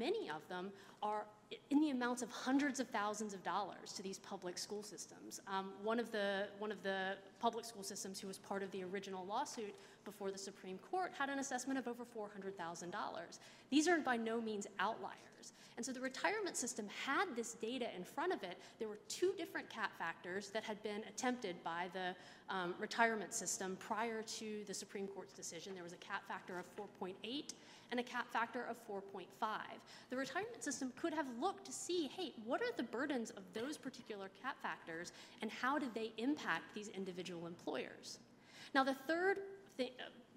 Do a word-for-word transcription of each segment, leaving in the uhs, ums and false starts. Many of them are in the amounts of hundreds of thousands of dollars to these public school systems. Um, one of the one of the public school systems who was part of the original lawsuit before the Supreme Court had an assessment of over four hundred thousand dollars. These are by no means outliers. And so the retirement system had this data in front of it. There were two different cap factors that had been attempted by the um, retirement system prior to the Supreme Court's decision. There was a cap factor of four point eight and a cap factor of four point five. The retirement system could have looked to see, hey, what are the burdens of those particular cap factors and how did they impact these individual employers? Now, the third th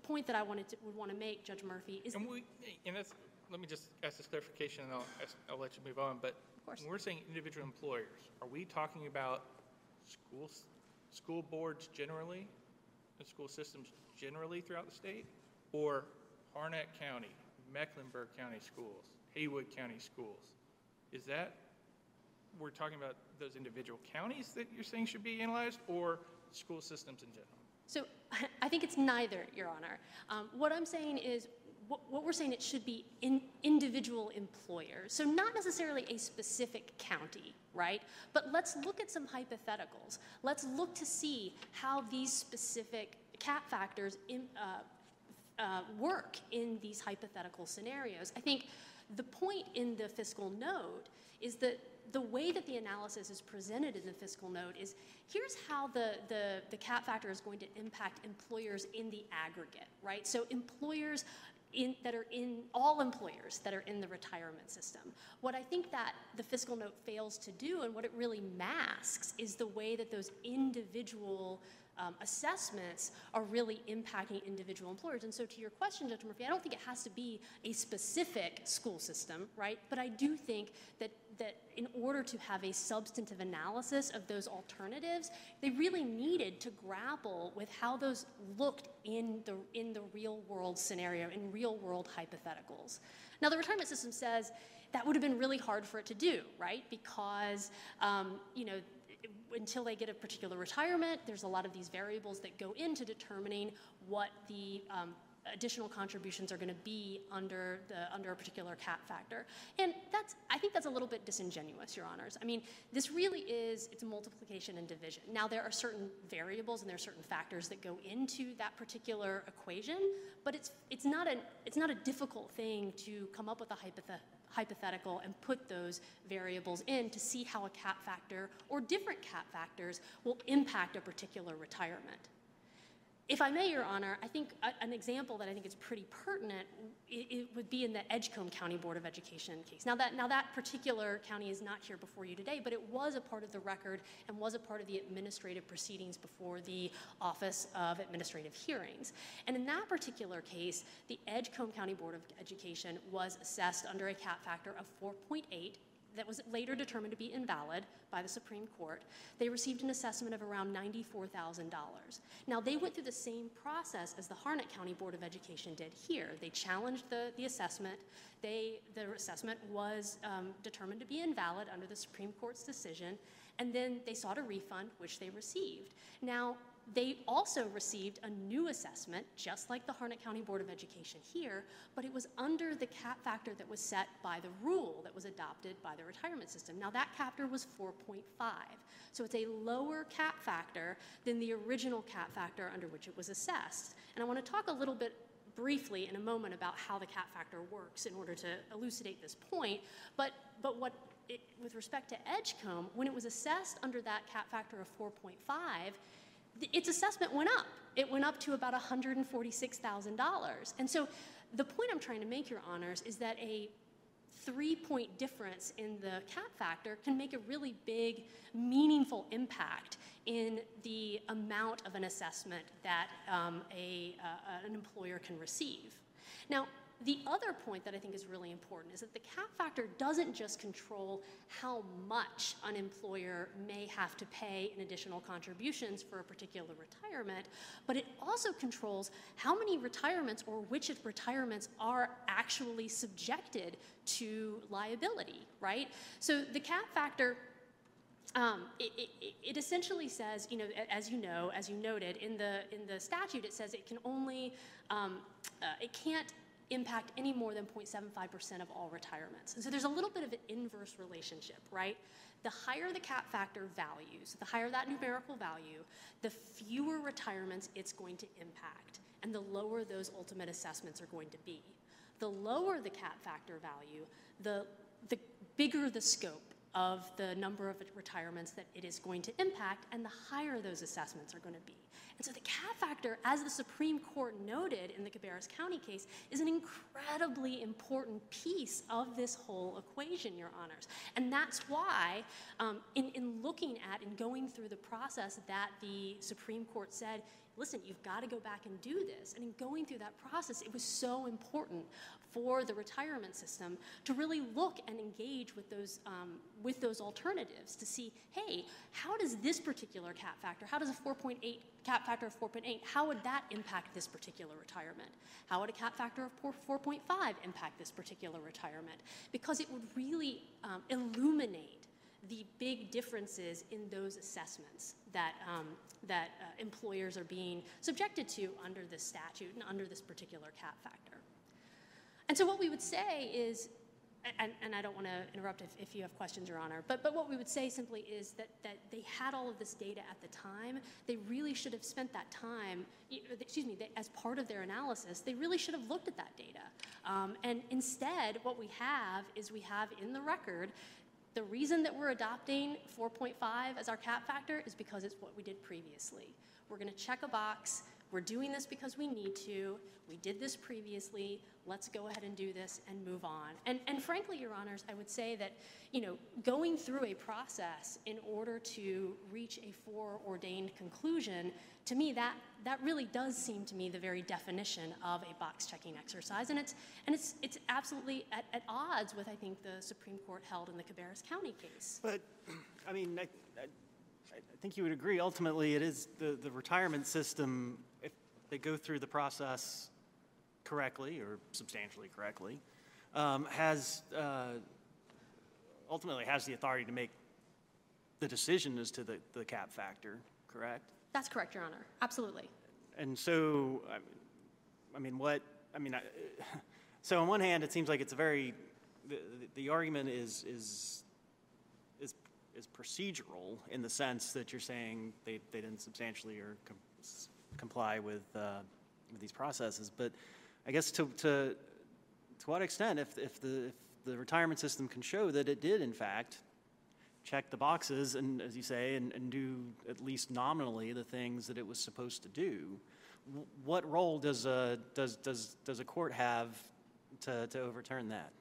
point that I wanted to, would want to make, Judge Murphy, is... And we, and that's, let me just ask this clarification and I'll, I'll let you move on, but of course. When we're saying individual employers, are we talking about schools, school boards generally, and school systems generally throughout the state, or Harnett County, Mecklenburg County Schools, Haywood County Schools? Is that, we're talking about those individual counties that you're saying should be analyzed, or school systems in general? So I think it's neither, Your Honor. Um, what I'm saying is, what, what we're saying, it should be in individual employers. So not necessarily a specific county, right? But let's look at some hypotheticals. Let's look to see how these specific cap factors in, uh, Uh, work in these hypothetical scenarios. I think the point in the fiscal note is that the way that the analysis is presented in the fiscal note is here's how the, the, the cap factor is going to impact employers in the aggregate, right? So employers in, that are in, all employers that are in the retirement system. What I think that the fiscal note fails to do and what it really masks is the way that those individual Um, assessments are really impacting individual employers. And so to your question, Judge Murphy, I don't think it has to be a specific school system, right? But I do think that, that in order to have a substantive analysis of those alternatives, they really needed to grapple with how those looked in the, in the real world scenario, in real world hypotheticals. Now the retirement system says that would have been really hard for it to do, right? Because, um, you know, until they get a particular retirement, there's a lot of these variables that go into determining what the um, additional contributions are going to be under the under a particular cap factor. And that's, I think that's a little bit disingenuous, Your Honors. I mean, this really is, it's multiplication and division. Now, there are certain variables and there are certain factors that go into that particular equation, but it's it's not an it's not a difficult thing to come up with a hypothetical hypothetical and put those variables in to see how a cap factor or different cap factors will impact a particular retirement. If I may, Your Honor, I think a, an example that I think is pretty pertinent, it, it would be in the Edgecombe County Board of Education case. Now that, now that particular county is not here before you today, but it was a part of the record and was a part of the administrative proceedings before the Office of Administrative Hearings. And in that particular case, the Edgecombe County Board of Education was assessed under a cap factor of four point eight. That was later determined to be invalid by the Supreme Court. They received an assessment of around ninety-four thousand dollars. Now, they went through the same process as the Harnett County Board of Education did here. They challenged the, the assessment. They, the assessment was um, determined to be invalid under the Supreme Court's decision, and then they sought a refund, which they received. Now, they also received a new assessment, just like the Harnett County Board of Education here, but it was under the cap factor that was set by the rule that was adopted by the retirement system. Now that cap factor was four point five, so it's a lower cap factor than the original cap factor under which it was assessed. And I want to talk a little bit briefly in a moment about how the cap factor works in order to elucidate this point, but, but what it, with respect to Edgecombe, when it was assessed under that cap factor of four point five, its assessment went up. It went up to about one hundred forty-six thousand dollars. And so the point I'm trying to make, Your Honors, is that a three-point difference in the cap factor can make a really big, meaningful impact in the amount of an assessment that um, a, uh, an employer can receive. Now, the other point that I think is really important is that the cap factor doesn't just control how much an employer may have to pay in additional contributions for a particular retirement, but it also controls how many retirements or which retirements are actually subjected to liability, right? So the cap factor, Um, it, it, it essentially says, you know, as you know, as you noted in the in the statute, it says it can only, um, uh, it can't impact any more than zero point seven five percent of all retirements. And so there's a little bit of an inverse relationship, right? The higher the cap factor values, the higher that numerical value, the fewer retirements it's going to impact, and the lower those ultimate assessments are going to be. The lower the cap factor value, the, the bigger the scope of the number of retirements that it is going to impact, and the higher those assessments are going to be. And so the cap factor, as the Supreme Court noted in the Cabarrus County case, is an incredibly important piece of this whole equation, Your Honors. And that's why, um, in, in looking at and going through the process that the Supreme Court said, listen, you've got to go back and do this. And in going through that process, it was so important for the retirement system to really look and engage with those, um, with those alternatives to see, hey, how does this particular cap factor, how does a four point eight cap factor of four point eight, how would that impact this particular retirement? How would a cap factor of four point five impact this particular retirement? Because it would really um, illuminate the big differences in those assessments that, um, that uh, employers are being subjected to under this statute and under this particular cap factor. And so what we would say is, and, and I don't want to interrupt if, if you have questions, Your Honor, but, but what we would say simply is that, that they had all of this data at the time. They really should have spent that time, excuse me, they, as part of their analysis, they really should have looked at that data. Um, and instead, what we have is we have in the record the reason that we're adopting four point five as our cap factor is because it's what we did previously. We're going to check a box. We're doing this because we need to. We did this previously. Let's go ahead and do this and move on. And, and frankly, Your Honors, I would say that, you know, going through a process in order to reach a foreordained conclusion, to me, that, that really does seem to me the very definition of a box-checking exercise. And it's, and it's, it's absolutely at, at odds with, I think, the Supreme Court held in the Cabarrus County case. But, I mean, I, I, I think you would agree, ultimately, it is the, the retirement system, if they go through the process correctly or substantially correctly, um, has, uh, ultimately has the authority to make the decision as to the, the cap factor, correct? That's correct, Your Honor. Absolutely. And so, I mean, what, I mean, I, so on one hand, it seems like it's a very, the, the argument is, is, is, is procedural in the sense that you're saying they, they didn't substantially or com comply with, uh, with these processes. But I guess to, to, to what extent, if, if, the, if the retirement system can show that it did, in fact, check the boxes and, as you say, and, and do at least nominally the things that it was supposed to do, what role does a, does, does, does a court have to, to overturn that?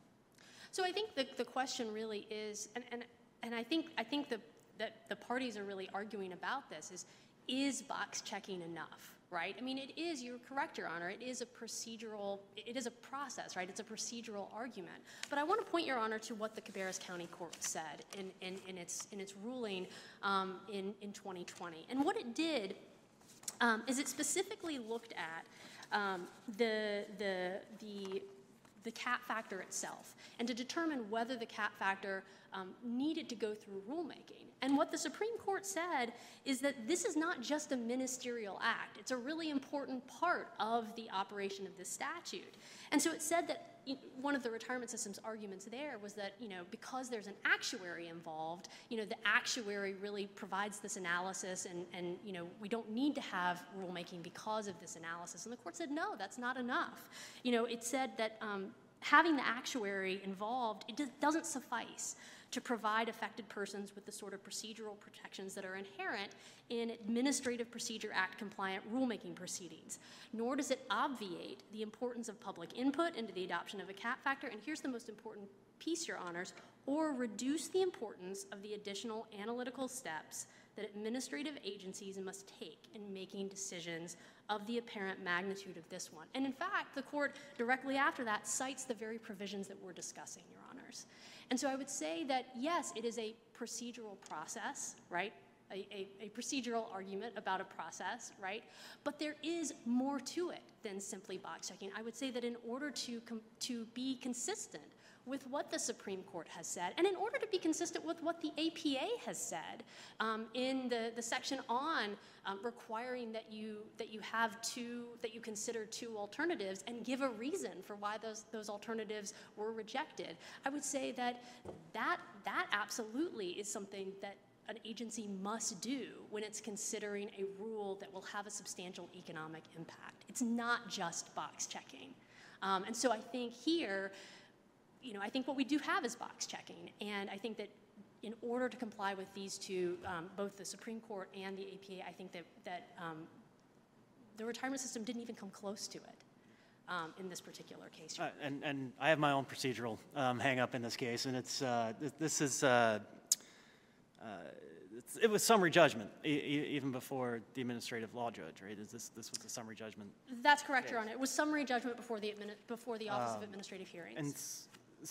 So I think the, the question really is, and, and, and I think, I think the, that the parties are really arguing about this is, is box checking enough, right? I mean, it is, you're correct, Your Honor, it is a procedural, it is a process, right? It's a procedural argument. But I want to point, Your Honor, to what the Cabarrus County Court said in, in, in, its, in its ruling um, in, in twenty twenty. And what it did um, is it specifically looked at um, the, the, the, the cap factor itself and to determine whether the cap factor um, needed to go through rulemaking. And what the Supreme Court said is that this is not just a ministerial act. It's a really important part of the operation of this statute. And so it said that one of the retirement system's arguments there was that, you know, because there's an actuary involved, you know, the actuary really provides this analysis and, and, you know, we don't need to have rulemaking because of this analysis. And the court said, no, that's not enough. You know, it said that um, having the actuary involved, it just doesn't suffice to provide affected persons with the sort of procedural protections that are inherent in Administrative Procedure Act compliant rulemaking proceedings, nor does it obviate the importance of public input into the adoption of a cap factor, and here's the most important piece, Your Honors, or reduce the importance of the additional analytical steps that administrative agencies must take in making decisions of the apparent magnitude of this one. And in fact, the court directly after that cites the very provisions that we're discussing, Your Honors. And so I would say that, yes, it is a procedural process, right? A, a, a procedural argument about a process, right? But there is more to it than simply box checking. I would say that in order to, com to be consistent with what the Supreme Court has said, and in order to be consistent with what the A P A has said um, in the, the section on um, requiring that you that you have two, that you consider two alternatives and give a reason for why those those alternatives were rejected. I would say that that that absolutely is something that an agency must do when it's considering a rule that will have a substantial economic impact. It's not just box checking. Um, and so I think here, you know, I think what we do have is box checking. And I think that in order to comply with these two, um, both the Supreme Court and the A P A, I think that, that um, the retirement system didn't even come close to it um, in this particular case. Uh, and, and I have my own procedural um, hang up in this case. And it's, uh, this is, uh, Uh, it's, it was summary judgment, e e even before the administrative law judge, right? Is this this was a summary judgment? That's correct, Your Honor. It was summary judgment before the before the Office um, of Administrative Hearings. And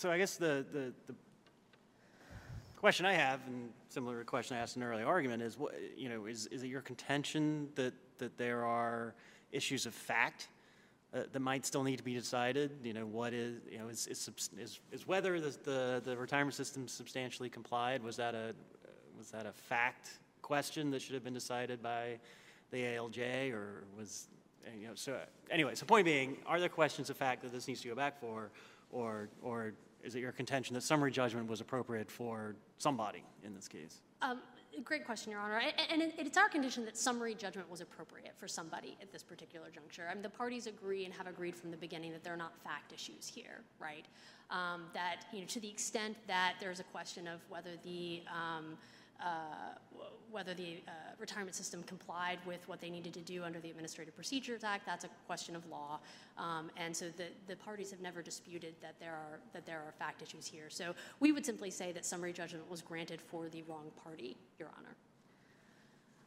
so I guess the, the the question I have, and similar to the question I asked in an earlier argument, is what you know is is it your contention that that there are issues of fact uh, that might still need to be decided? You know, what is you know is is is, is whether the, the the retirement system substantially complied? Was that a Was that a fact question that should have been decided by the A L J, or was, you know, so anyway, so point being, are there questions of fact that this needs to go back for, or, or is it your contention that summary judgment was appropriate for somebody in this case? Um, great question, Your Honor, and it's our condition that summary judgment was appropriate for somebody at this particular juncture. I mean, the parties agree and have agreed from the beginning that there are not fact issues here, right? Um, that, you know, to the extent that there's a question of whether the, um, Uh, whether the uh, retirement system complied with what they needed to do under the Administrative Procedures Act, that's a question of law, um, and so the, the parties have never disputed that there are that there are fact issues here. So we would simply say that summary judgment was granted for the wrong party, Your Honor.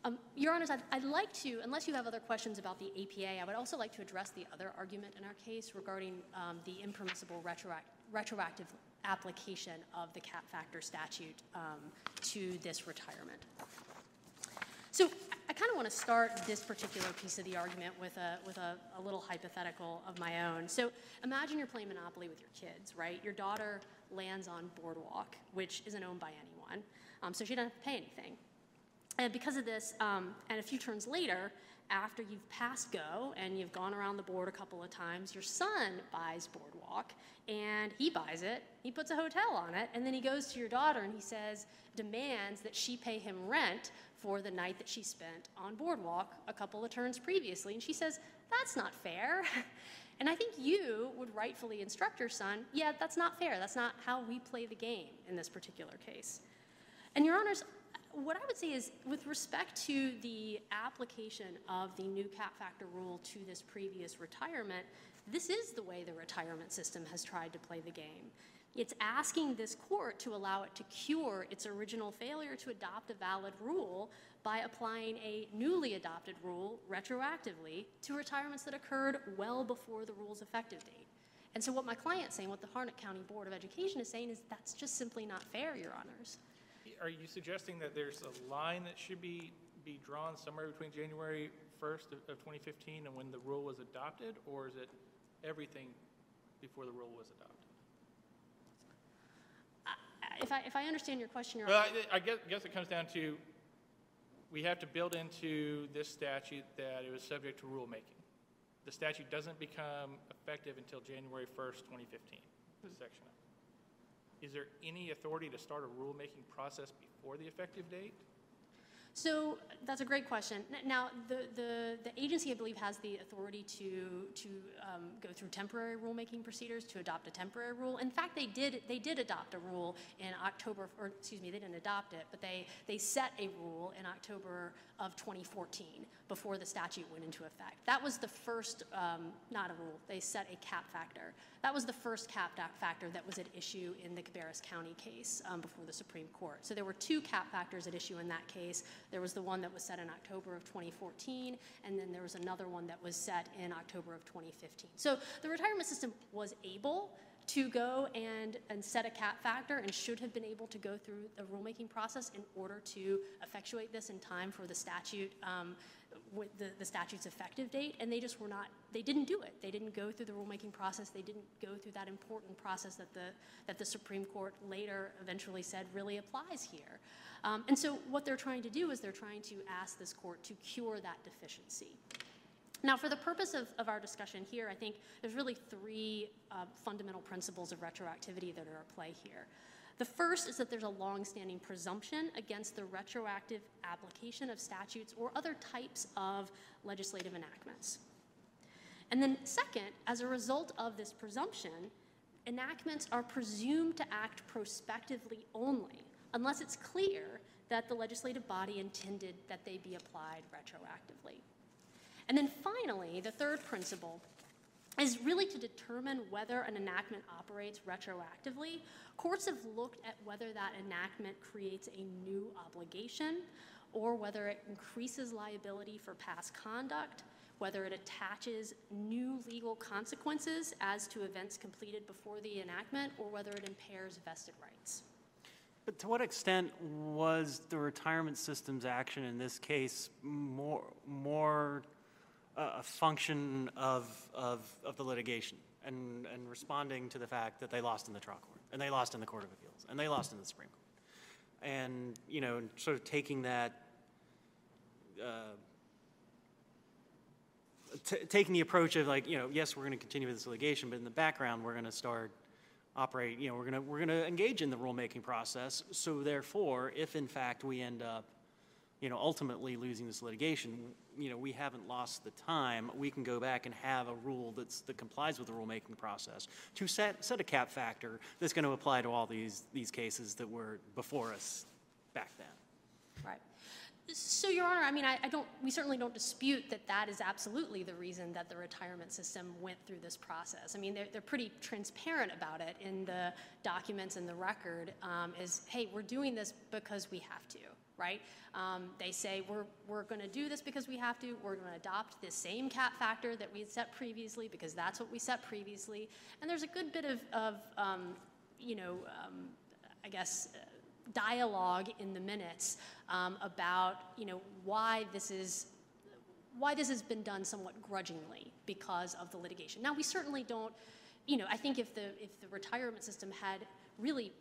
Um, Your Honors, I'd, I'd like to, unless you have other questions about the A P A, I would also like to address the other argument in our case regarding um, the impermissible retroact retroactive application of the cap factor statute um, to this retirement. So I kind of want to start this particular piece of the argument with a with a, a little hypothetical of my own. So imagine you're playing Monopoly with your kids, right? Your daughter lands on Boardwalk, which isn't owned by anyone, um, so she doesn't have to pay anything. And because of this, um, and a few turns later, after you've passed go and you've gone around the board a couple of times, your son buys Boardwalk, and he buys it, he puts a hotel on it, and then he goes to your daughter and he says, demands that she pay him rent for the night that she spent on Boardwalk a couple of turns previously. And she says, that's not fair. And I think you would rightfully instruct your son, yeah, that's not fair. That's not how we play the game in this particular case. And Your Honors, what I would say is, with respect to the application of the new cap factor rule to this previous retirement, this is the way the retirement system has tried to play the game. It's asking this court to allow it to cure its original failure to adopt a valid rule by applying a newly adopted rule retroactively to retirements that occurred well before the rule's effective date. And so what my client's saying, what the Harnett County Board of Education is saying, is that's just simply not fair, Your Honors. Are you suggesting that there's a line that should be, be drawn somewhere between January first of, of twenty fifteen and when the rule was adopted, or is it everything before the rule was adopted? I, if, I, if I understand your question, Your Honor. Well, I, I guess, guess it comes down to, we have to build into this statute that it was subject to rulemaking. The statute doesn't become effective until January first, twenty fifteen, this section of it. Is there any authority to start a rulemaking process before the effective date? So that's a great question. Now, the, the, the agency, I believe, has the authority to, to um, go through temporary rulemaking procedures to adopt a temporary rule. In fact, they did, they did adopt a rule in October, or excuse me, they didn't adopt it, but they, they set a rule in October of twenty fourteen before the statute went into effect. That was the first, um, not a rule, they set a cap factor. That was the first cap factor that was at issue in the Cabarrus County case um, before the Supreme Court. So there were two cap factors at issue in that case. There was the one that was set in October of twenty fourteen, and then there was another one that was set in October of twenty fifteen. So the retirement system was able to go and, and set a cap factor and should have been able to go through the rulemaking process in order to effectuate this in time for the statute um, with the, the statute's effective date, and they just were not, they didn't do it. They didn't go through the rulemaking process. They didn't go through that important process that the, that the Supreme Court later eventually said really applies here. Um, and so what they're trying to do is they're trying to ask this court to cure that deficiency. Now, for the purpose of, of our discussion here, I think there's really three uh, fundamental principles of retroactivity that are at play here. The first is that there's a long-standing presumption against the retroactive application of statutes or other types of legislative enactments. And then second, as a result of this presumption, enactments are presumed to act prospectively only, unless it's clear that the legislative body intended that they be applied retroactively. And then finally, the third principle is really to determine whether an enactment operates retroactively. Courts have looked at whether that enactment creates a new obligation or whether it increases liability for past conduct, whether it attaches new legal consequences as to events completed before the enactment, or whether it impairs vested rights. But to what extent was the retirement system's action in this case more, more a function of, of, of the litigation and, and responding to the fact that they lost in the trial court, and they lost in the Court of Appeals, and they lost in the Supreme Court? And, you know, sort of taking that, uh, t taking the approach of like, you know, yes, we're going to continue with this litigation, but in the background, we're going to start operate, you know, we're going to, we're going to engage in the rulemaking process. So therefore, if in fact we end up, you know, ultimately losing this litigation, you know, we haven't lost the time. We can go back and have a rule that's, that complies with the rulemaking process to set, set a cap factor that's going to apply to all these, these cases that were before us back then. Right. So, Your Honor, I mean, I, I don't, we certainly don't dispute that that is absolutely the reason that the retirement system went through this process. I mean, they're, they're pretty transparent about it in the documents and the record, um, is, hey, we're doing this because we have to, right? Um, they say we're, we're going to do this because we have to. We're going to adopt this same cap factor that we had set previously because that's what we set previously. And there's a good bit of, of um, you know, um, I guess, uh, dialogue in the minutes um, about, you know, why this is, why this has been done somewhat grudgingly because of the litigation. Now, we certainly don't, you know, I think if the, if the retirement system had really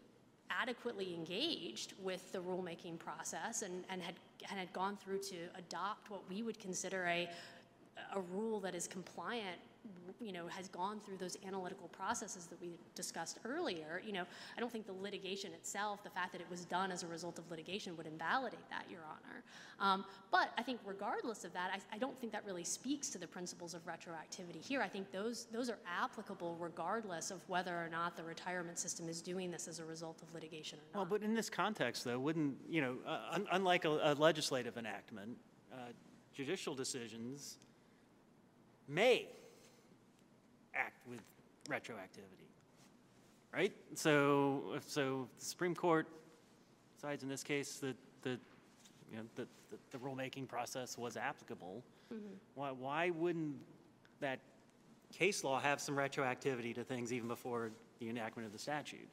adequately engaged with the rulemaking process and, and, had, and had gone through to adopt what we would consider a, a rule that is compliant, you know, has gone through those analytical processes that we discussed earlier, you know, I don't think the litigation itself, the fact that it was done as a result of litigation would invalidate that, Your Honor. Um, but I think regardless of that, I, I don't think that really speaks to the principles of retroactivity here. I think those, those are applicable regardless of whether or not the retirement system is doing this as a result of litigation or not. Well, but in this context, though, wouldn't, you know, uh, un unlike a, a legislative enactment, uh, judicial decisions may act with retroactivity, right? So, so the Supreme Court decides in this case that the, you know, the, the, the rulemaking process was applicable. Mm-hmm. Why, why wouldn't that case law have some retroactivity to things even before the enactment of the statute?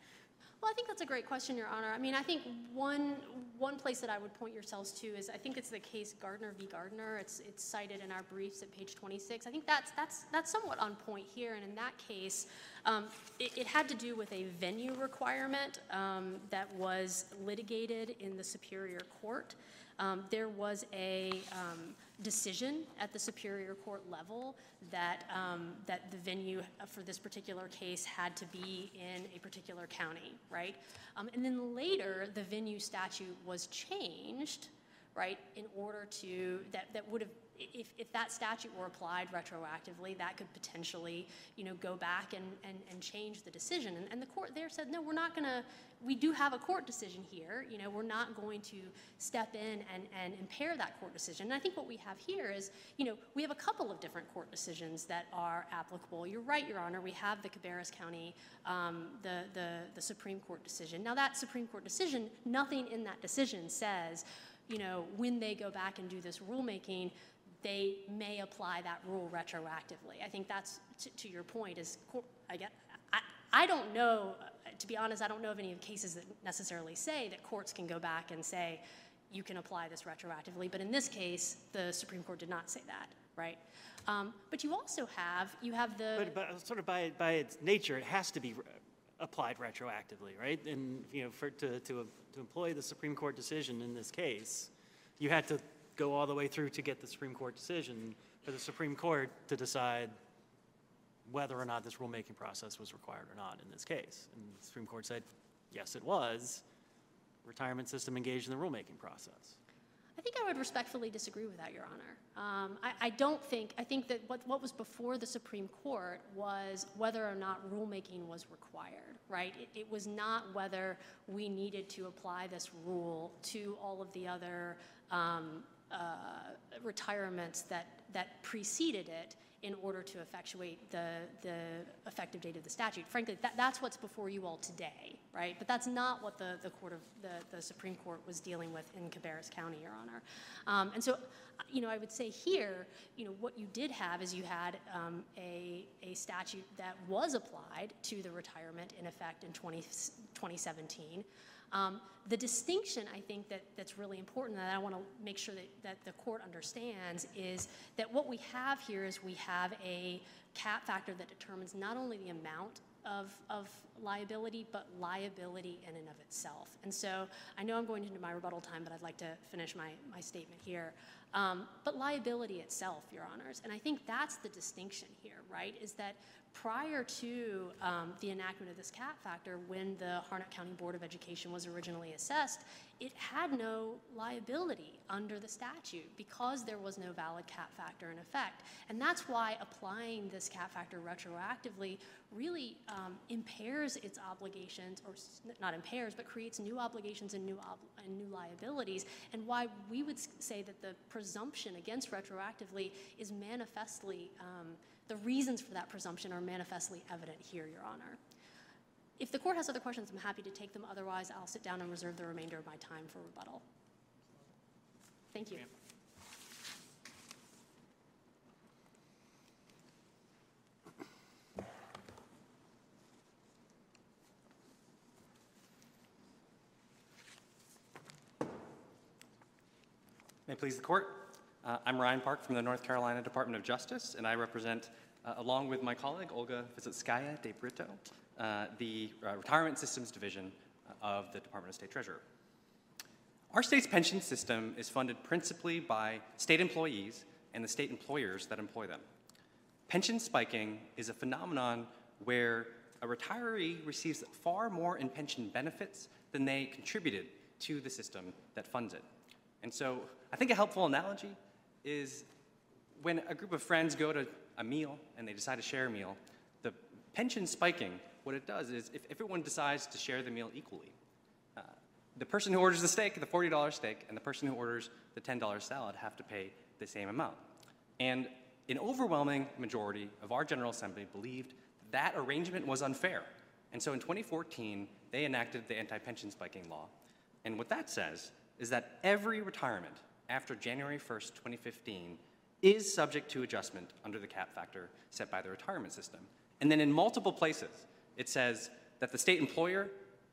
Well, I think that's a great question, Your Honor. I mean, I think one one place that I would point yourselves to is, I think it's the case Gardner v. Gardner. It's it's cited in our briefs at page twenty-six. I think that's that's that's somewhat on point here. And in that case, um, it, it had to do with a venue requirement um, that was litigated in the Superior Court. Um, there was a um, decision at the Superior Court level that um, that the venue for this particular case had to be in a particular county, right? Um, and then later, the venue statute was changed, right, in order to, that, that would have, if, if that statute were applied retroactively, that could potentially, you know, go back and, and, and change the decision. And, and the court there said, no, we're not going to, we do have a court decision here. You know, we're not going to step in and, and impair that court decision. And I think what we have here is, you know, we have a couple of different court decisions that are applicable. You're right, Your Honor. We have the Cabarrus County, um, the, the, the Supreme Court decision. Now, that Supreme Court decision, nothing in that decision says, you know, when they go back and do this rulemaking, they may apply that rule retroactively. I think that's, to, to your point, is, I, get, I, I don't know, to be honest, I don't know of any cases that necessarily say that courts can go back and say, you can apply this retroactively. But in this case, the Supreme Court did not say that, right? Um, but you also have, you have the... But, but sort of by, by its nature, it has to be re applied retroactively, right? And, you know, for, to, to, to employ the Supreme Court decision in this case, you had to go all the way through to get the Supreme Court decision for the Supreme Court to decide whether or not this rulemaking process was required or not in this case. And the Supreme Court said, yes, it was. Retirement system engaged in the rulemaking process. I think I would respectfully disagree with that, Your Honor. Um, I, I don't think, I think that what, what was before the Supreme Court was whether or not rulemaking was required, right? It, it was not whether we needed to apply this rule to all of the other um, uh, retirements that, that preceded it in order to effectuate the, the effective date of the statute. Frankly, that, that's what's before you all today, right? But that's not what the, the, court of, the, the Supreme Court was dealing with in Cabarrus County, Your Honor. Um, and so, you know, I would say here, you know, what you did have is you had um, a, a statute that was applied to the retirement in effect in twenty seventeen. Um, the distinction, I think, that, that's really important that I want to make sure that, that the court understands is that what we have here is we have a cap factor that determines not only the amount of, of liability, but liability in and of itself. And so I know I'm going into my rebuttal time, but I'd like to finish my, my statement here. Um, but liability itself, Your Honors, and I think that's the distinction here, right, is that prior to um, the enactment of this cap factor, when the Harnett County Board of Education was originally assessed, it had no liability under the statute because there was no valid cap factor in effect. And that's why applying this cap factor retroactively really um, impairs its obligations, or not impairs, but creates new obligations and new, ob and new liabilities, and why we would say that the presumption against retroactively is manifestly, um, the reasons for that presumption are manifestly evident here, Your Honor. If the court has other questions, I'm happy to take them. Otherwise, I'll sit down and reserve the remainder of my time for rebuttal. Thank you. Yeah. May it please the court. Uh, I'm Ryan Park from the North Carolina Department of Justice, and I represent, uh, along with my colleague Olga Vizitskaya de Brito, uh, the uh, Retirement Systems Division of the Department of State Treasurer. Our state's pension system is funded principally by state employees and the state employers that employ them. Pension spiking is a phenomenon where a retiree receives far more in pension benefits than they contributed to the system that funds it. And so I think a helpful analogy is when a group of friends go to a meal and they decide to share a meal, the pension spiking, what it does is if, if everyone decides to share the meal equally, uh, the person who orders the steak, the forty dollar steak, and the person who orders the ten dollar salad have to pay the same amount. And an overwhelming majority of our General Assembly believed that arrangement was unfair. And so in twenty fourteen, they enacted the anti-pension spiking law. And what that says is that every retirement after January first, twenty fifteen is subject to adjustment under the cap factor set by the retirement system. And then in multiple places, it says that the state employer,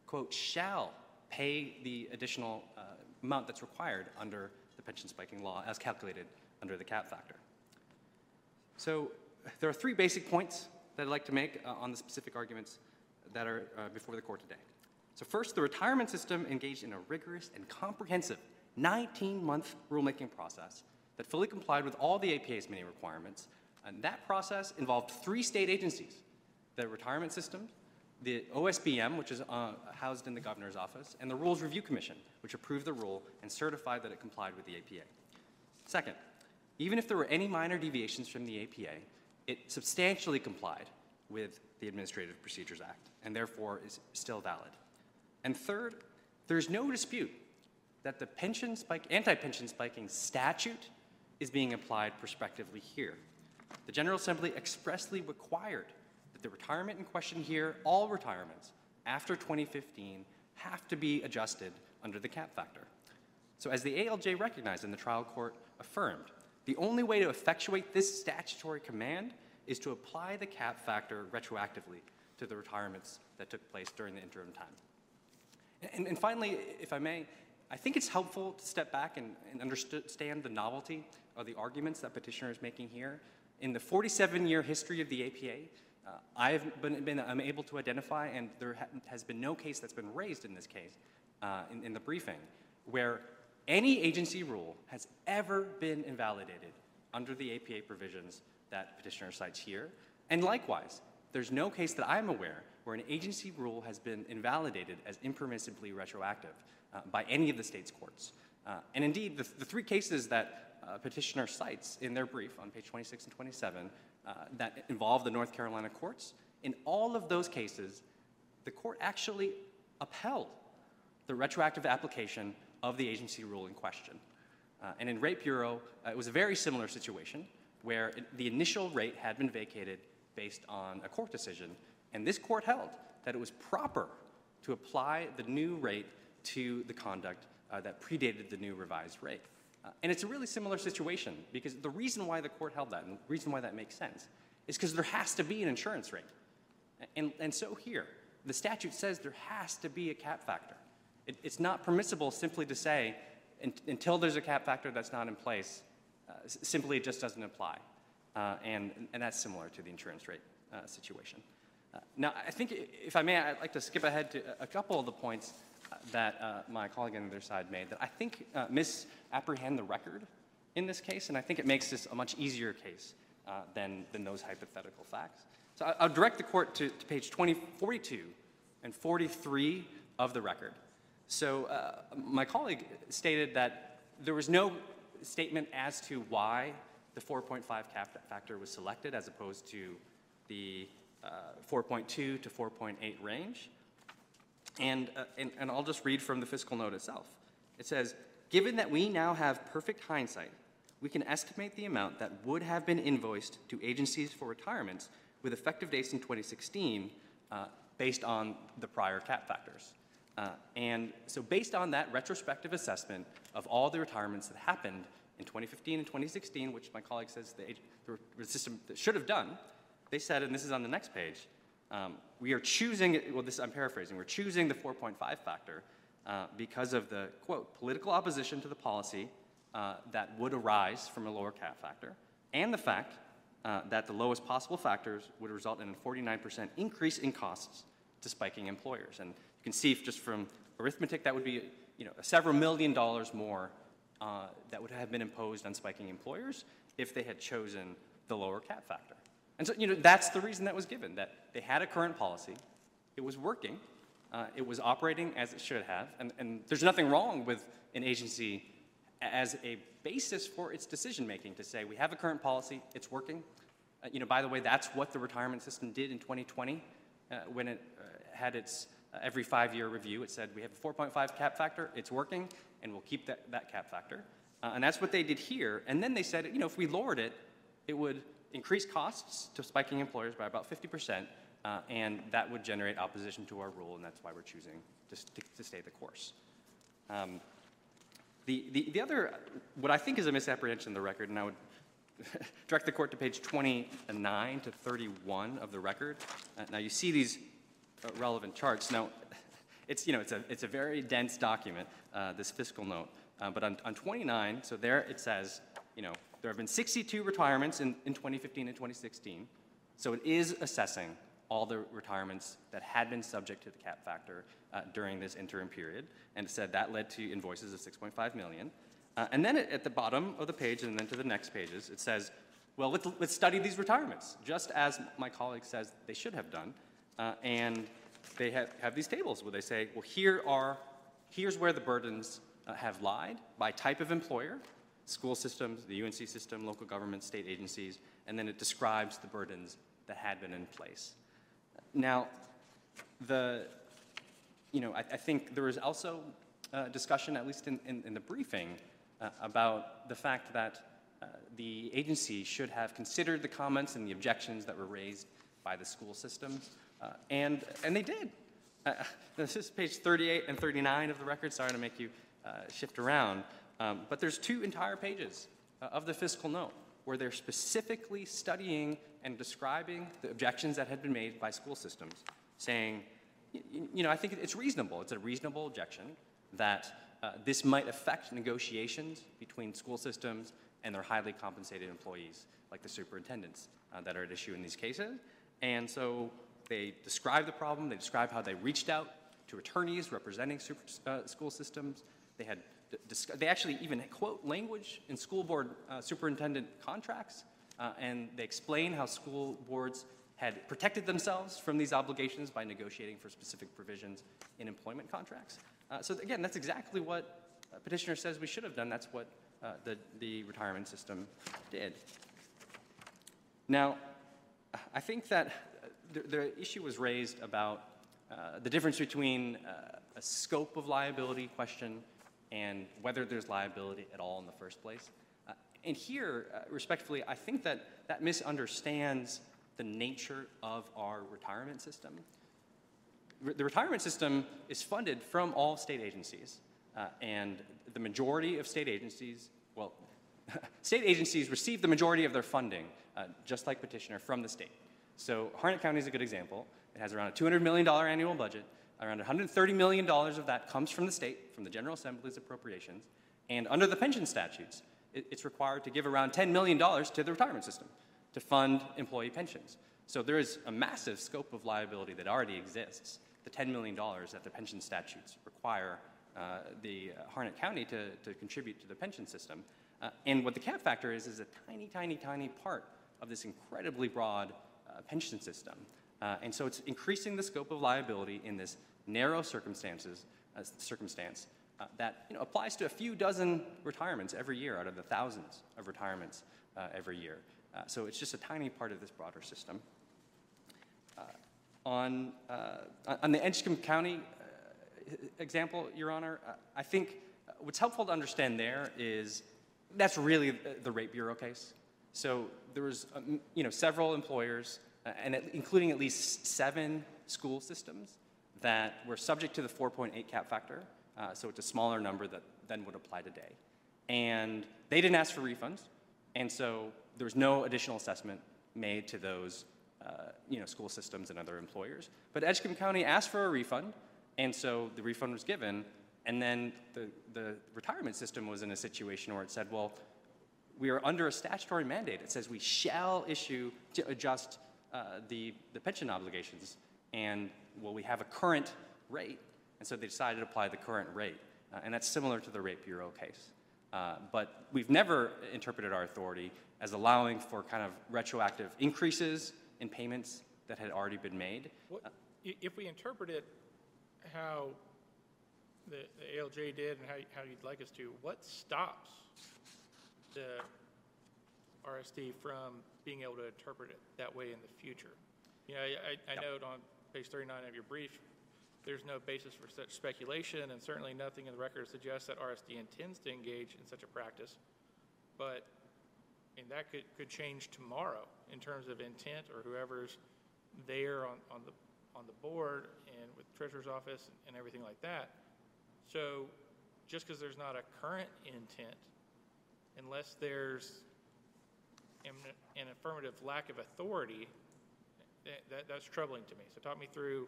quote, shall pay the additional uh, amount that's required under the pension spiking law as calculated under the cap factor. So there are three basic points that I'd like to make uh, on the specific arguments that are uh, before the court today. So first, the retirement system engaged in a rigorous and comprehensive nineteen month rulemaking process that fully complied with all the A P A's many requirements. And that process involved three state agencies: the retirement system, the O S B M, which is uh, housed in the governor's office, and the Rules Review Commission, which approved the rule and certified that it complied with the A P A. Second, even if there were any minor deviations from the A P A, it substantially complied with the Administrative Procedures Act and therefore is still valid. And third, there's no dispute that the pension spike, anti-pension spiking statute is being applied prospectively here. The General Assembly expressly required that the retirement in question here, all retirements after twenty fifteen, have to be adjusted under the cap factor. So as the A L J recognized and the trial court affirmed, the only way to effectuate this statutory command is to apply the cap factor retroactively to the retirements that took place during the interim time. And, and finally, if I may, I think it's helpful to step back and, and understand the novelty of the arguments that petitioner is making here. In the forty-seven year history of the A P A, uh, I've been, been I'm able to identify, and there ha has been no case that's been raised in this case, uh, in, in the briefing, where any agency rule has ever been invalidated under the A P A provisions that petitioner cites here. And likewise, there's no case that I'm aware where an agency rule has been invalidated as impermissibly retroactive uh, by any of the state's courts. Uh, and indeed, the, the three cases that uh, petitioner cites in their brief on page twenty-six and twenty-seven uh, that involve the North Carolina courts, in all of those cases, the court actually upheld the retroactive application of the agency rule in question. Uh, and in Rate Bureau, uh, it was a very similar situation where it, the initial rate had been vacated based on a court decision, and this court held that it was proper to apply the new rate to the conduct uh, that predated the new revised rate. Uh, and it's a really similar situation, because the reason why the court held that, and the reason why that makes sense, is because there has to be an insurance rate. And, and so here, the statute says there has to be a cap factor. It, it's not permissible simply to say, until there's a cap factor that's not in place, uh, simply it just doesn't apply. Uh, and, and that's similar to the insurance rate uh, situation. Uh, now, I think, if I may, I'd like to skip ahead to a couple of the points uh, that uh, my colleague on the other side made that I think uh, misapprehend the record in this case, and I think it makes this a much easier case uh, than, than those hypothetical facts. So I, I'll direct the court to, to page twenty, forty-two and forty-three of the record. So uh, my colleague stated that there was no statement as to why the four point five cap factor was selected as opposed to the Uh, four point two to four point eight range, and, uh, and, and I'll just read from the fiscal note itself. It says, given that we now have perfect hindsight, we can estimate the amount that would have been invoiced to agencies for retirements with effective dates in twenty sixteen uh, based on the prior cap factors. Uh, and so based on that retrospective assessment of all the retirements that happened in twenty fifteen and twenty sixteen, which my colleague says the, the system should have done, they said, and this is on the next page, um, we are choosing, well, this I'm paraphrasing, we're choosing the four point five factor uh, because of the, quote, political opposition to the policy uh, that would arise from a lower cap factor, and the fact uh, that the lowest possible factors would result in a forty-nine percent increase in costs to spiking employers. And you can see just from arithmetic, that would be, you know, several million dollars more uh, that would have been imposed on spiking employers if they had chosen the lower cap factor. And so, you know, that's the reason that was given, that they had a current policy, it was working, uh, it was operating as it should have, and, and there's nothing wrong with an agency as a basis for its decision-making to say, we have a current policy, it's working. Uh, you know, by the way, that's what the retirement system did in twenty twenty uh, when it uh, had its uh, every five year review. It said, we have a four point five cap factor, it's working, and we'll keep that, that cap factor. Uh, and that's what they did here, and then they said, you know, if we lowered it, it would increase costs to spiking employers by about fifty percent, uh, and that would generate opposition to our rule, and that's why we're choosing to, st to stay the course. Um, the, the, the other, what I think is a misapprehension of the record, and I would direct the court to page twenty-nine to thirty-one of the record. Uh, now you see these uh, relevant charts. Now, it's, you know, it's a, it's a very dense document, uh, this fiscal note, uh, but on, on twenty-nine, so there it says, you know, there have been sixty-two retirements in, in twenty fifteen and twenty sixteen, so it is assessing all the retirements that had been subject to the cap factor uh, during this interim period, and it said that led to invoices of six point five million dollars. Uh, and then it, at the bottom of the page and then to the next pages, it says, well, let's, let's study these retirements, just as my colleague says they should have done, uh, and they have, have these tables where they say, well, here are, here's where the burdens uh, have lied by type of employer, school systems, the U N C system, local government, state agencies, and then it describes the burdens that had been in place. Now, the, you know, I, I think there was also uh, discussion, at least in, in, in the briefing, uh, about the fact that uh, the agency should have considered the comments and the objections that were raised by the school system, uh, and, and they did. Uh, this is page thirty-eight and thirty-nine of the record. Sorry to make you uh, shift around. Um, but there's two entire pages uh, of the fiscal note where they're specifically studying and describing the objections that had been made by school systems, saying, you know, I think it's reasonable. It's a reasonable objection that uh, this might affect negotiations between school systems and their highly compensated employees, like the superintendents uh, that are at issue in these cases. And so they describe the problem, they describe how they reached out to attorneys representing super, uh, school systems. They had they actually even quote language in school board uh, superintendent contracts, uh, and they explain how school boards had protected themselves from these obligations by negotiating for specific provisions in employment contracts. Uh, so again, that's exactly what uh, petitioner says we should have done. That's what uh, the, the retirement system did. Now, I think that the, the issue was raised about uh, the difference between uh, a scope of liability question and whether there's liability at all in the first place. Uh, and here, uh, respectfully, I think that that misunderstands the nature of our retirement system. Re- the retirement system is funded from all state agencies, uh, and the majority of state agencies, well, state agencies receive the majority of their funding, uh, just like petitioner, from the state. So Harnett County is a good example. It has around a two hundred million dollars annual budget. Around one hundred thirty million dollars of that comes from the state, from the General Assembly's appropriations, and under the pension statutes, it, it's required to give around ten million dollars to the retirement system to fund employee pensions. So there is a massive scope of liability that already exists, the ten million dollars that the pension statutes require uh, the uh, Harnett County to, to contribute to the pension system. Uh, and what the cap factor is, is a tiny, tiny, tiny part of this incredibly broad uh, pension system. Uh, and so it's increasing the scope of liability in this narrow circumstances, uh, circumstance uh, that you know, applies to a few dozen retirements every year out of the thousands of retirements uh, every year. Uh, so it's just a tiny part of this broader system. Uh, on, uh, on the Edgecombe County uh, example, Your Honor, uh, I think what's helpful to understand there is that's really the Rate Bureau case. So there was um, you know, several employers Uh, and at, including at least seven school systems that were subject to the four point eight cap factor, uh, so it's a smaller number that then would apply today. And they didn't ask for refunds, and so there was no additional assessment made to those uh, you know, school systems and other employers. But Edgecombe County asked for a refund, and so the refund was given, and then the, the retirement system was in a situation where it said, well, we are under a statutory mandate. It says we shall issue to adjust Uh, the, the pension obligations, and well, we have a current rate, and so they decided to apply the current rate, uh, and that's similar to the Rate Bureau case. Uh, but we've never interpreted our authority as allowing for kind of retroactive increases in payments that had already been made. Well, uh, if we interpret it how the, the A L J did and how, how you'd like us to, what stops the R S D from being able to interpret it that way in the future? You know, I, I, I yep. note on page thirty-nine of your brief, there's no basis for such speculation, and certainly nothing in the record suggests that R S D intends to engage in such a practice. But I mean, that could, could change tomorrow in terms of intent, or whoever's there on, on the on the board and with the Treasurer's office and, and everything like that. So just because there's not a current intent, unless there's an affirmative lack of authority, that, that, that's troubling to me. So talk me through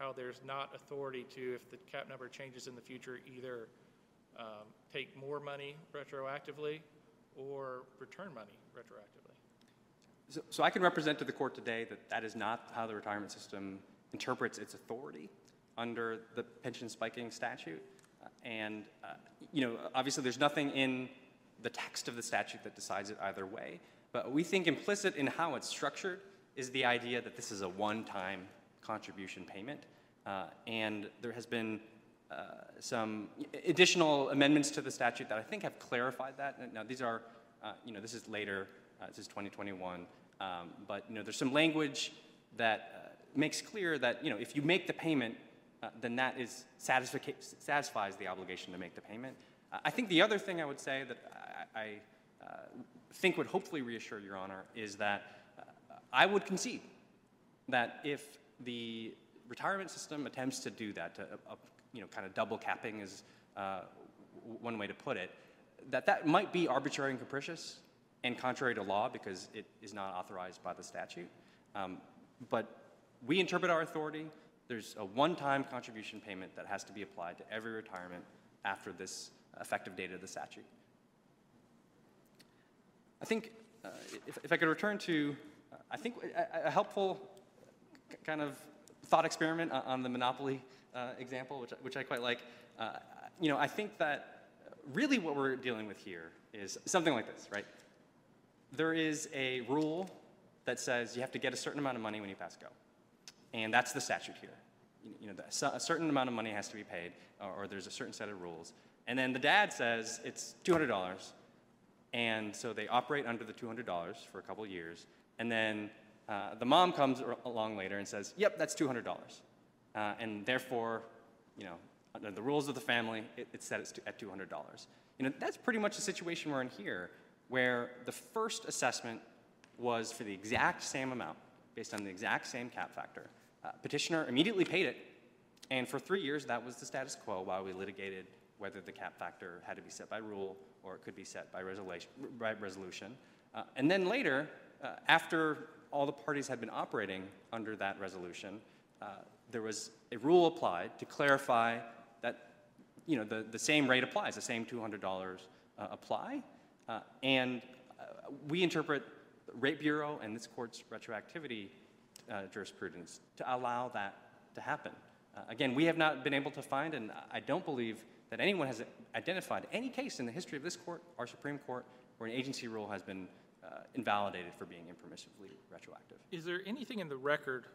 how there's not authority to, if the cap number changes in the future, either um, take more money retroactively or return money retroactively. So, so I can represent to the court today that that is not how the retirement system interprets its authority under the pension spiking statute. Uh, and, uh, you know, obviously there's nothing in the text of the statute that decides it either way. But we think implicit in how it's structured is the idea that this is a one-time contribution payment. Uh, and there has been uh, some additional amendments to the statute that I think have clarified that. Now these are, uh, you know, this is later, uh, this is twenty twenty-one. Um, but, you know, there's some language that uh, makes clear that, you know, if you make the payment, uh, then that is satisfi- satisfies the obligation to make the payment. Uh, I think the other thing I would say that I, I Uh, think would hopefully reassure Your Honor is that uh, I would concede that if the retirement system attempts to do that, to uh, uh, you know, kind of double capping is uh, w one way to put it, that that might be arbitrary and capricious and contrary to law because it is not authorized by the statute. Um, but we interpret our authority. There's a one-time contribution payment that has to be applied to every retirement after this effective date of the statute. I think uh, if, if I could return to, uh, I think a, a helpful kind of thought experiment on the monopoly uh, example, which, which I quite like. Uh, you know, I think that really what we're dealing with here is something like this, right? There is a rule that says you have to get a certain amount of money when you pass go. And that's the statute here. You know, the, a certain amount of money has to be paid, or, or there's a certain set of rules. And then the dad says it's two hundred dollars. And so they operate under the two hundred dollars for a couple of years. And then uh, the mom comes along later and says, yep, that's two hundred dollars. Uh, and therefore, you know, under the rules of the family, it, it's set at two hundred dollars. You know, that's pretty much the situation we're in here, where the first assessment was for the exact same amount, based on the exact same cap factor. Uh, petitioner immediately paid it, and for three years that was the status quo while we litigated whether the cap factor had to be set by rule or it could be set by resolution. By resolution. Uh, and then later, uh, after all the parties had been operating under that resolution, uh, there was a rule applied to clarify that, you know, the, the same rate applies, the same two hundred dollars uh, apply, uh, and uh, we interpret Rate Bureau and this court's retroactivity uh, jurisprudence to allow that to happen. Uh, again, we have not been able to find, and I don't believe that anyone has identified any case in the history of this court, our Supreme Court, where an agency rule has been uh, invalidated for being impermissibly retroactive. Is there anything in the record,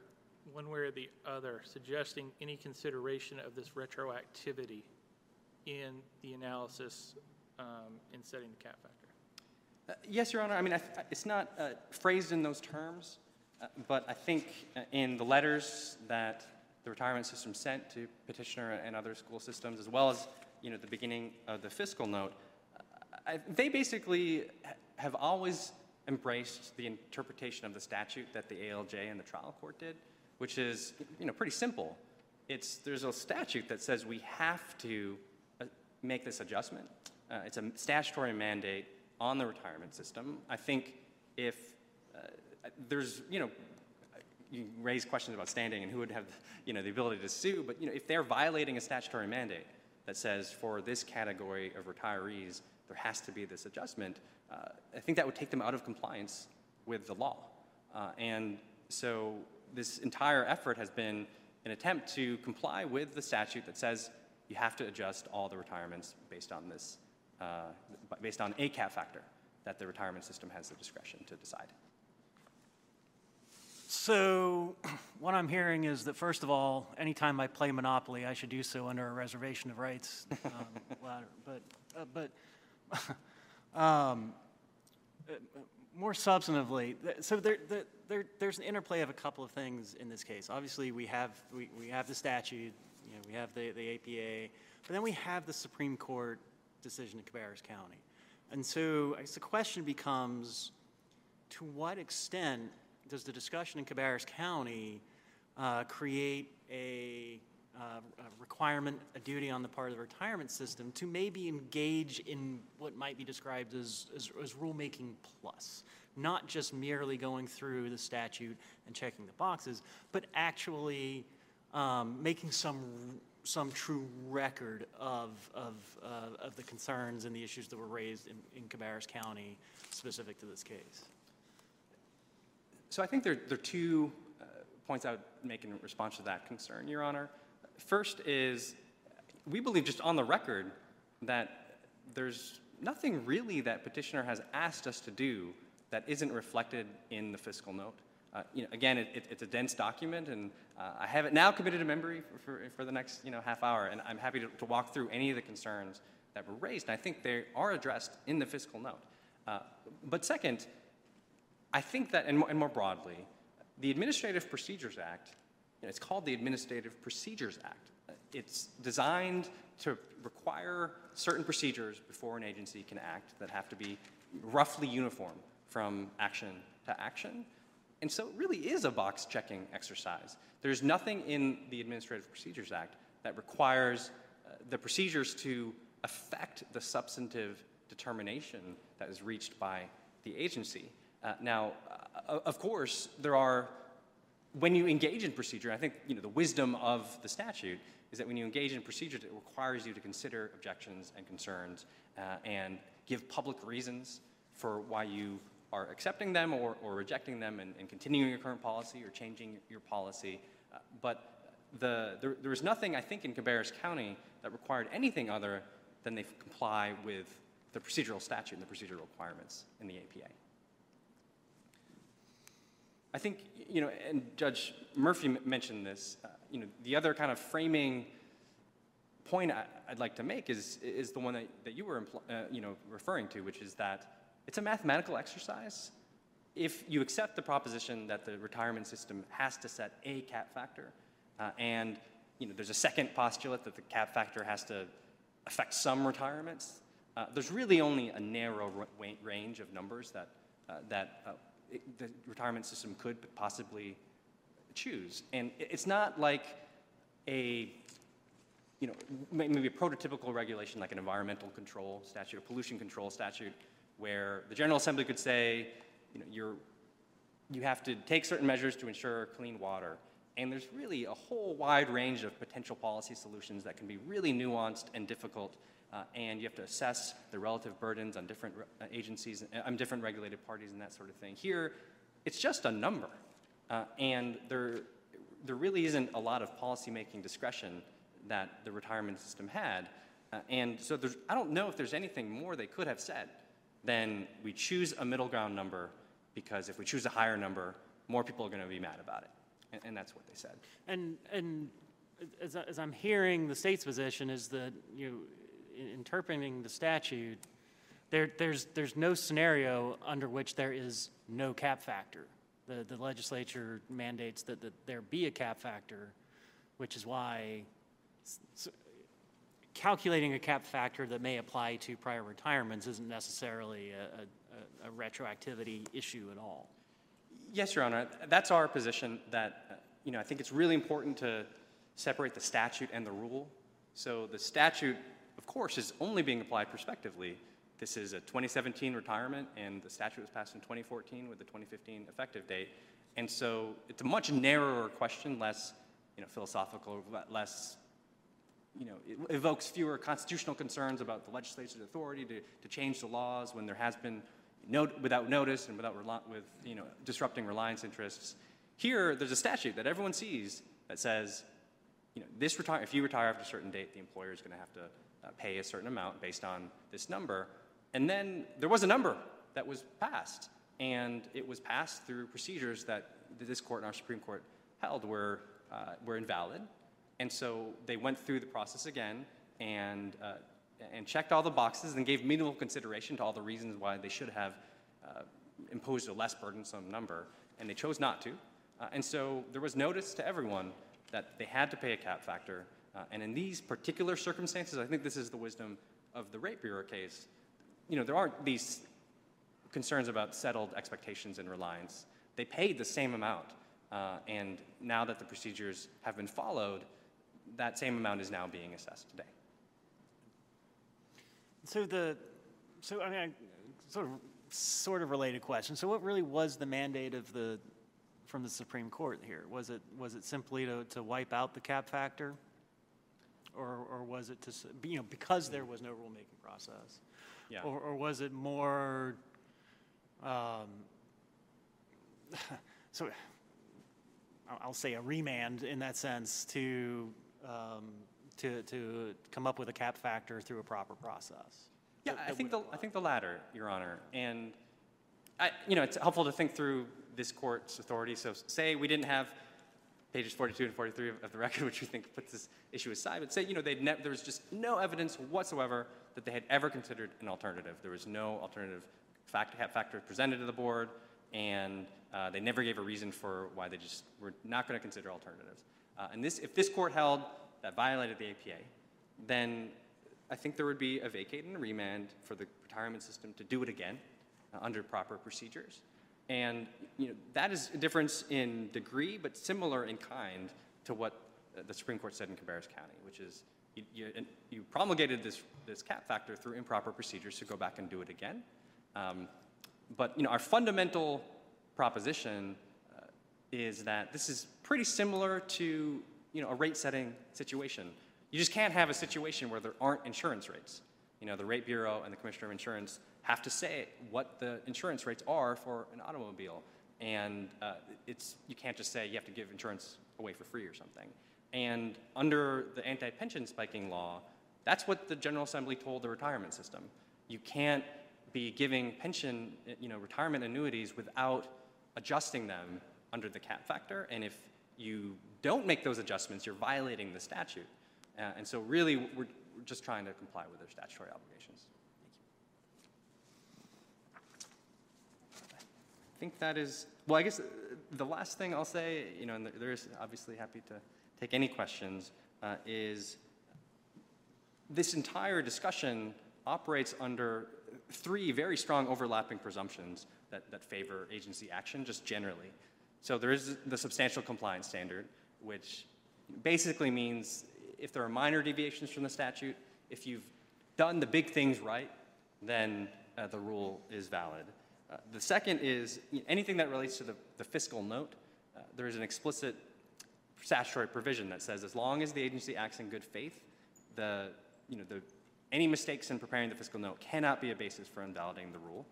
one way or the other, suggesting any consideration of this retroactivity in the analysis um, in setting the cap factor? Uh, yes, Your Honor. I mean, I th it's not uh, phrased in those terms, uh, but I think uh, in the letters that the retirement system sent to petitioner and other school systems, as well as, you know, the beginning of the fiscal note, uh, I, they basically ha have always embraced the interpretation of the statute that the A L J and the trial court did, which is, you know, pretty simple. It's, there's a statute that says we have to uh, make this adjustment. Uh, it's a statutory mandate on the retirement system. I think if uh, there's, you know, you raise questions about standing and who would have, you know, the ability to sue, but, you know, if they're violating a statutory mandate that says for this category of retirees, there has to be this adjustment, uh, I think that would take them out of compliance with the law. Uh, and so this entire effort has been an attempt to comply with the statute that says you have to adjust all the retirements based on this Uh, based on a cap factor that the retirement system has the discretion to decide. So what I'm hearing is that, first of all, anytime I play Monopoly, I should do so under a reservation of rights um, ladder. But, uh, but um, uh, more substantively, th so there, there, there, there's an interplay of a couple of things in this case. Obviously, we have, we, we have the statute, you know, we have the, the A P A, but then we have the Supreme Court decision in Cabarrus County. And so I guess the question becomes, to what extent does the discussion in Cabarrus County uh, create a, uh, a requirement, a duty on the part of the retirement system to maybe engage in what might be described as, as, as rulemaking plus, not just merely going through the statute and checking the boxes, but actually um, making some some true record of, of, uh, of the concerns and the issues that were raised in, in Cabarrus County specific to this case? So I think there, there are two uh, points I would make in response to that concern, Your Honor. First is, we believe just on the record that there's nothing really that petitioner has asked us to do that isn't reflected in the fiscal note. Uh, you know, again, it, it, it's a dense document, and uh, I have it now committed to memory for, for, for the next, you know, half hour, and I'm happy to, to walk through any of the concerns that were raised, and I think they are addressed in the fiscal note. Uh, but second, I think that, and more, and more broadly, the Administrative Procedures Act, you know, it's called the Administrative Procedures Act. It's designed to require certain procedures before an agency can act that have to be roughly uniform from action to action. And so it really is a box-checking exercise. There's nothing in the Administrative Procedures Act that requires uh, the procedures to affect the substantive determination that is reached by the agency. Uh, now, uh, of course, there are, when you engage in procedure, I think, you know, the wisdom of the statute is that when you engage in procedures, it requires you to consider objections and concerns uh, and give public reasons for why you are accepting them or, or rejecting them and, and continuing your current policy or changing your policy. Uh, but the, there, there was nothing, I think, in Cabarrus County that required anything other than they comply with the procedural statute and the procedural requirements in the A P A. I think, you know, and Judge Murphy m mentioned this, uh, you know, the other kind of framing point I, I'd like to make is, is the one that, that you were, uh, you know, referring to, which is that it's a mathematical exercise. If you accept the proposition that the retirement system has to set a cap factor, uh, and, you know, there's a second postulate that the cap factor has to affect some retirements, uh, there's really only a narrow range of numbers that, uh, that, uh, It, the retirement system could possibly choose. And it, it's not like a, you know, maybe a prototypical regulation like an environmental control statute, a pollution control statute, where the General Assembly could say, you know, you're, you have to take certain measures to ensure clean water. And there's really a whole wide range of potential policy solutions that can be really nuanced and difficult, uh, and you have to assess the relative burdens on different re agencies, on different regulated parties and that sort of thing. Here, it's just a number, uh, and there, there really isn't a lot of policymaking discretion that the retirement system had, uh, and so there's, I don't know if there's anything more they could have said than we choose a middle ground number, because if we choose a higher number, more people are going to be mad about it. And, and that's what they said. And, and as, as I'm hearing the state's position is that, you know, in interpreting the statute, there, there's, there's no scenario under which there is no cap factor. The, the legislature mandates that, that there be a cap factor, which is why so calculating a cap factor that may apply to prior retirements isn't necessarily a, a, a retroactivity issue at all. Yes, Your Honor, that's our position that, uh, you know, I think it's really important to separate the statute and the rule. So the statute, of course, is only being applied prospectively. This is a twenty seventeen retirement, and the statute was passed in twenty fourteen with the twenty fifteen effective date. And so it's a much narrower question, less, you know, philosophical, less, you know, it evokes fewer constitutional concerns about the legislature's authority to, to change the laws when there has been No, without notice and without with, you know, disrupting reliance interests. Here, there's a statute that everyone sees that says, you know, this retire if you retire after a certain date, the employer is going to have to uh, pay a certain amount based on this number. And then there was a number that was passed, and it was passed through procedures that this court and our Supreme Court held were uh, were invalid. And so they went through the process again and. Uh, and checked all the boxes and gave minimal consideration to all the reasons why they should have uh, imposed a less burdensome number, and they chose not to. Uh, and so there was notice to everyone that they had to pay a cap factor, uh, and in these particular circumstances, I think this is the wisdom of the Rate Bureau case, you know, there aren't these concerns about settled expectations and reliance. They paid the same amount, uh, and now that the procedures have been followed, that same amount is now being assessed today. So the, so I mean, I, sort of, sort of related question. So what really was the mandate of the, from the Supreme Court here? Was it was it simply to to wipe out the cap factor, or or was it to, you know, because there was no rulemaking process, yeah. or or was it more, um, so I'll say a remand in that sense to. Um, To, to come up with a cap factor through a proper process. Yeah, that, that I think the I think the latter, Your Honor. And I, you know, it's helpful to think through this court's authority. So, say we didn't have pages forty-two and forty-three of, of the record, which we think puts this issue aside. But say, you know, they'd there was just no evidence whatsoever that they had ever considered an alternative. There was no alternative fact cap factor presented to the board, and uh, they never gave a reason for why they just were not going to consider alternatives. Uh, and this, if this court held that violated the A P A, then I think there would be a vacate and a remand for the retirement system to do it again uh, under proper procedures. And, you know, that is a difference in degree, but similar in kind to what uh, the Supreme Court said in Cabarrus County, which is you, you, you promulgated this, this cap factor through improper procedures, so go back and do it again. Um, but, you know, our fundamental proposition uh, is that this is pretty similar to you know, a rate-setting situation. You just can't have a situation where there aren't insurance rates. You know, the Rate Bureau and the Commissioner of Insurance have to say what the insurance rates are for an automobile. And uh, it's, you can't just say you have to give insurance away for free or something. And under the anti-pension spiking law, that's what the General Assembly told the retirement system. You can't be giving pension, you know, retirement annuities without adjusting them under the cap factor. And if you don't make those adjustments, you're violating the statute. Uh, and so really, we're, we're just trying to comply with their statutory obligations. I think that is, well, I guess the last thing I'll say, you know, and there is obviously happy to take any questions, uh, is this entire discussion operates under three very strong overlapping presumptions that, that favor agency action just generally. So there is the substantial compliance standard, which basically means if there are minor deviations from the statute, if you've done the big things right, then uh, the rule is valid. Uh, the second is anything that relates to the, the fiscal note. Uh, there is an explicit statutory provision that says as long as the agency acts in good faith, the, you know, the, any mistakes in preparing the fiscal note cannot be a basis for invalidating the rule.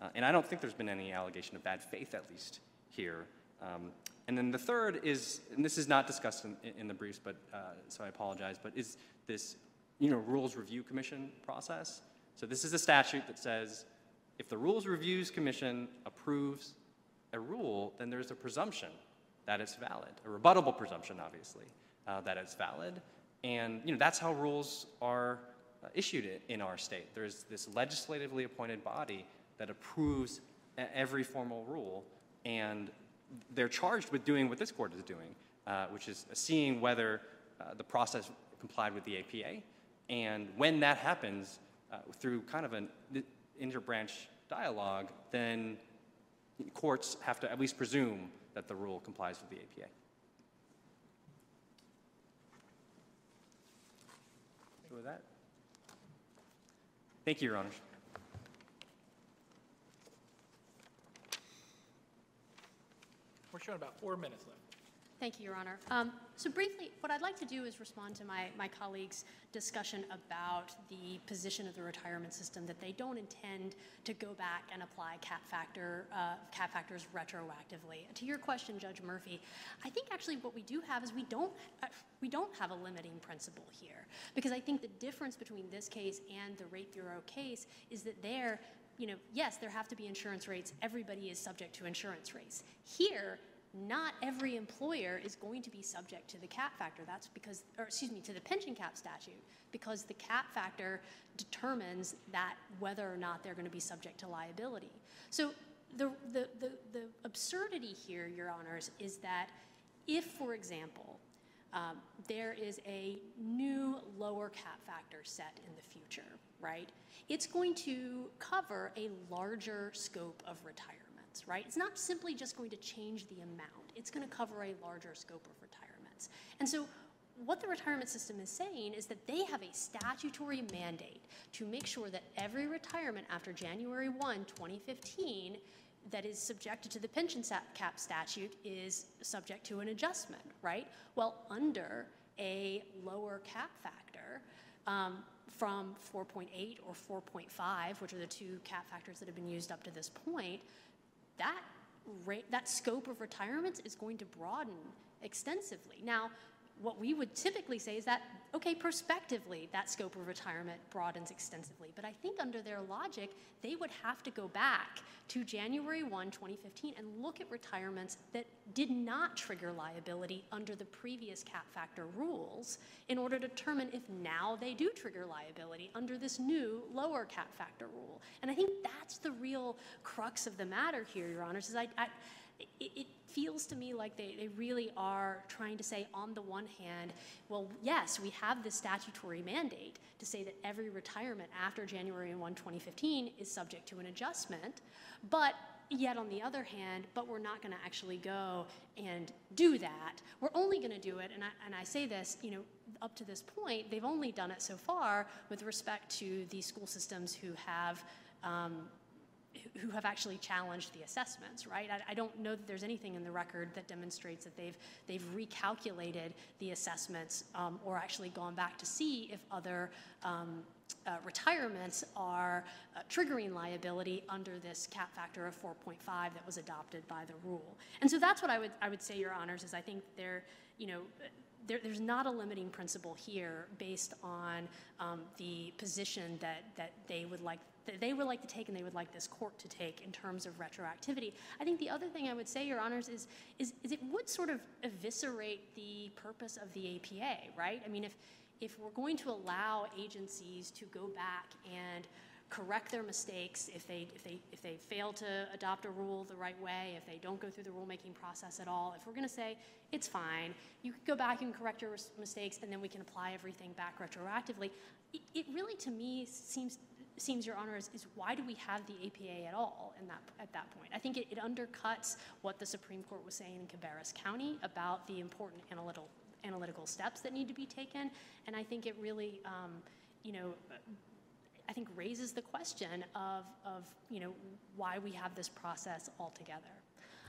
Uh, and I don't think there's been any allegation of bad faith, at least here. Um, and then the third is, and this is not discussed in, in the briefs, but uh, so I apologize, but is this, you know, Rules Review Commission process. So this is a statute that says, if the Rules Review Commission approves a rule, then there's a presumption that it's valid, a rebuttable presumption, obviously, uh, that it's valid. And, you know, that's how rules are uh, issued in our state. There's this legislatively appointed body that approves every formal rule, and they're charged with doing what this court is doing, uh, which is seeing whether uh, the process complied with the A P A. And when that happens, uh, through kind of an interbranch dialogue, then courts have to at least presume that the rule complies with the A P A. So with that, thank you, Your Honors. We're showing about four minutes left. Thank you, Your Honor. Um, so briefly, what I'd like to do is respond to my, my colleagues' discussion about the position of the retirement system, that they don't intend to go back and apply cap factor, uh, cap factors retroactively. To your question, Judge Murphy, I think actually what we do have is we don't, uh, we don't have a limiting principle here, because I think the difference between this case and the Rate Bureau case is that there, you know, yes, there have to be insurance rates. Everybody is subject to insurance rates. Here, not every employer is going to be subject to the cap factor. That's because, or excuse me, to the pension cap statute, because the cap factor determines that whether or not they're going to be subject to liability. So the, the, the, the absurdity here, Your Honors, is that if, for example, um, there is a new lower cap factor set in the future, right, it's going to cover a larger scope of retirement. Right? It's not simply just going to change the amount. It's going to cover a larger scope of retirements. And so what the retirement system is saying is that they have a statutory mandate to make sure that every retirement after January first, twenty fifteen, that is subjected to the pension cap statute is subject to an adjustment, right? Well, under a lower cap factor, um, from four point eight or four point five, which are the two cap factors that have been used up to this point, That, rate, that scope of retirements is going to broaden extensively. Now, what we would typically say is that, okay, prospectively, that scope of retirement broadens extensively. But I think under their logic, they would have to go back to January first, twenty fifteen, and look at retirements that did not trigger liability under the previous cap factor rules in order to determine if now they do trigger liability under this new lower cap factor rule. And I think that's the real crux of the matter here, Your Honors, is I, I it feels to me like they, they really are trying to say, on the one hand, well, yes, we have this statutory mandate to say that every retirement after January first, twenty fifteen is subject to an adjustment, but yet on the other hand, but we're not going to actually go and do that. We're only going to do it, and I, and I say this, you know, up to this point, they've only done it so far with respect to the school systems who have um, who have actually challenged the assessments, right? I, I don't know that there's anything in the record that demonstrates that they've they've recalculated the assessments um, or actually gone back to see if other um, uh, retirements are uh, triggering liability under this cap factor of four point five that was adopted by the rule. And so that's what I would I would say, Your Honors, is I think there, you know, There, there's not a limiting principle here based on um, the position that that they would like that they would like to take and they would like this court to take in terms of retroactivity. I think the other thing I would say, Your Honors, is is, is it would sort of eviscerate the purpose of the A P A, right? I mean, if if we're going to allow agencies to go back and correct their mistakes if they if they if they fail to adopt a rule the right way, if they don't go through the rulemaking process at all, if we're going to say it's fine, you can go back and correct your mistakes, and then we can apply everything back retroactively. It, it really, to me, seems seems Your Honor, is, is why do we have the A P A at all? In that at that point, I think it, it undercuts what the Supreme Court was saying in Cabarrus County about the important analytical analytical steps that need to be taken, and I think it really, um, you know. I think raises the question of, of, you know, why we have this process altogether.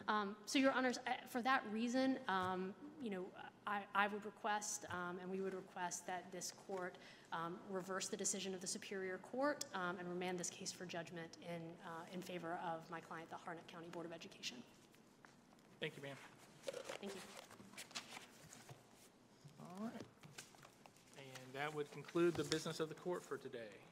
Um, so, Your Honors, for that reason, um, you know, I, I would request, um, and we would request that this court um, reverse the decision of the Superior Court um, and remand this case for judgment in uh, in favor of my client, the Harnett County Board of Education. Thank you, ma'am. Thank you. All right, and that would conclude the business of the court for today.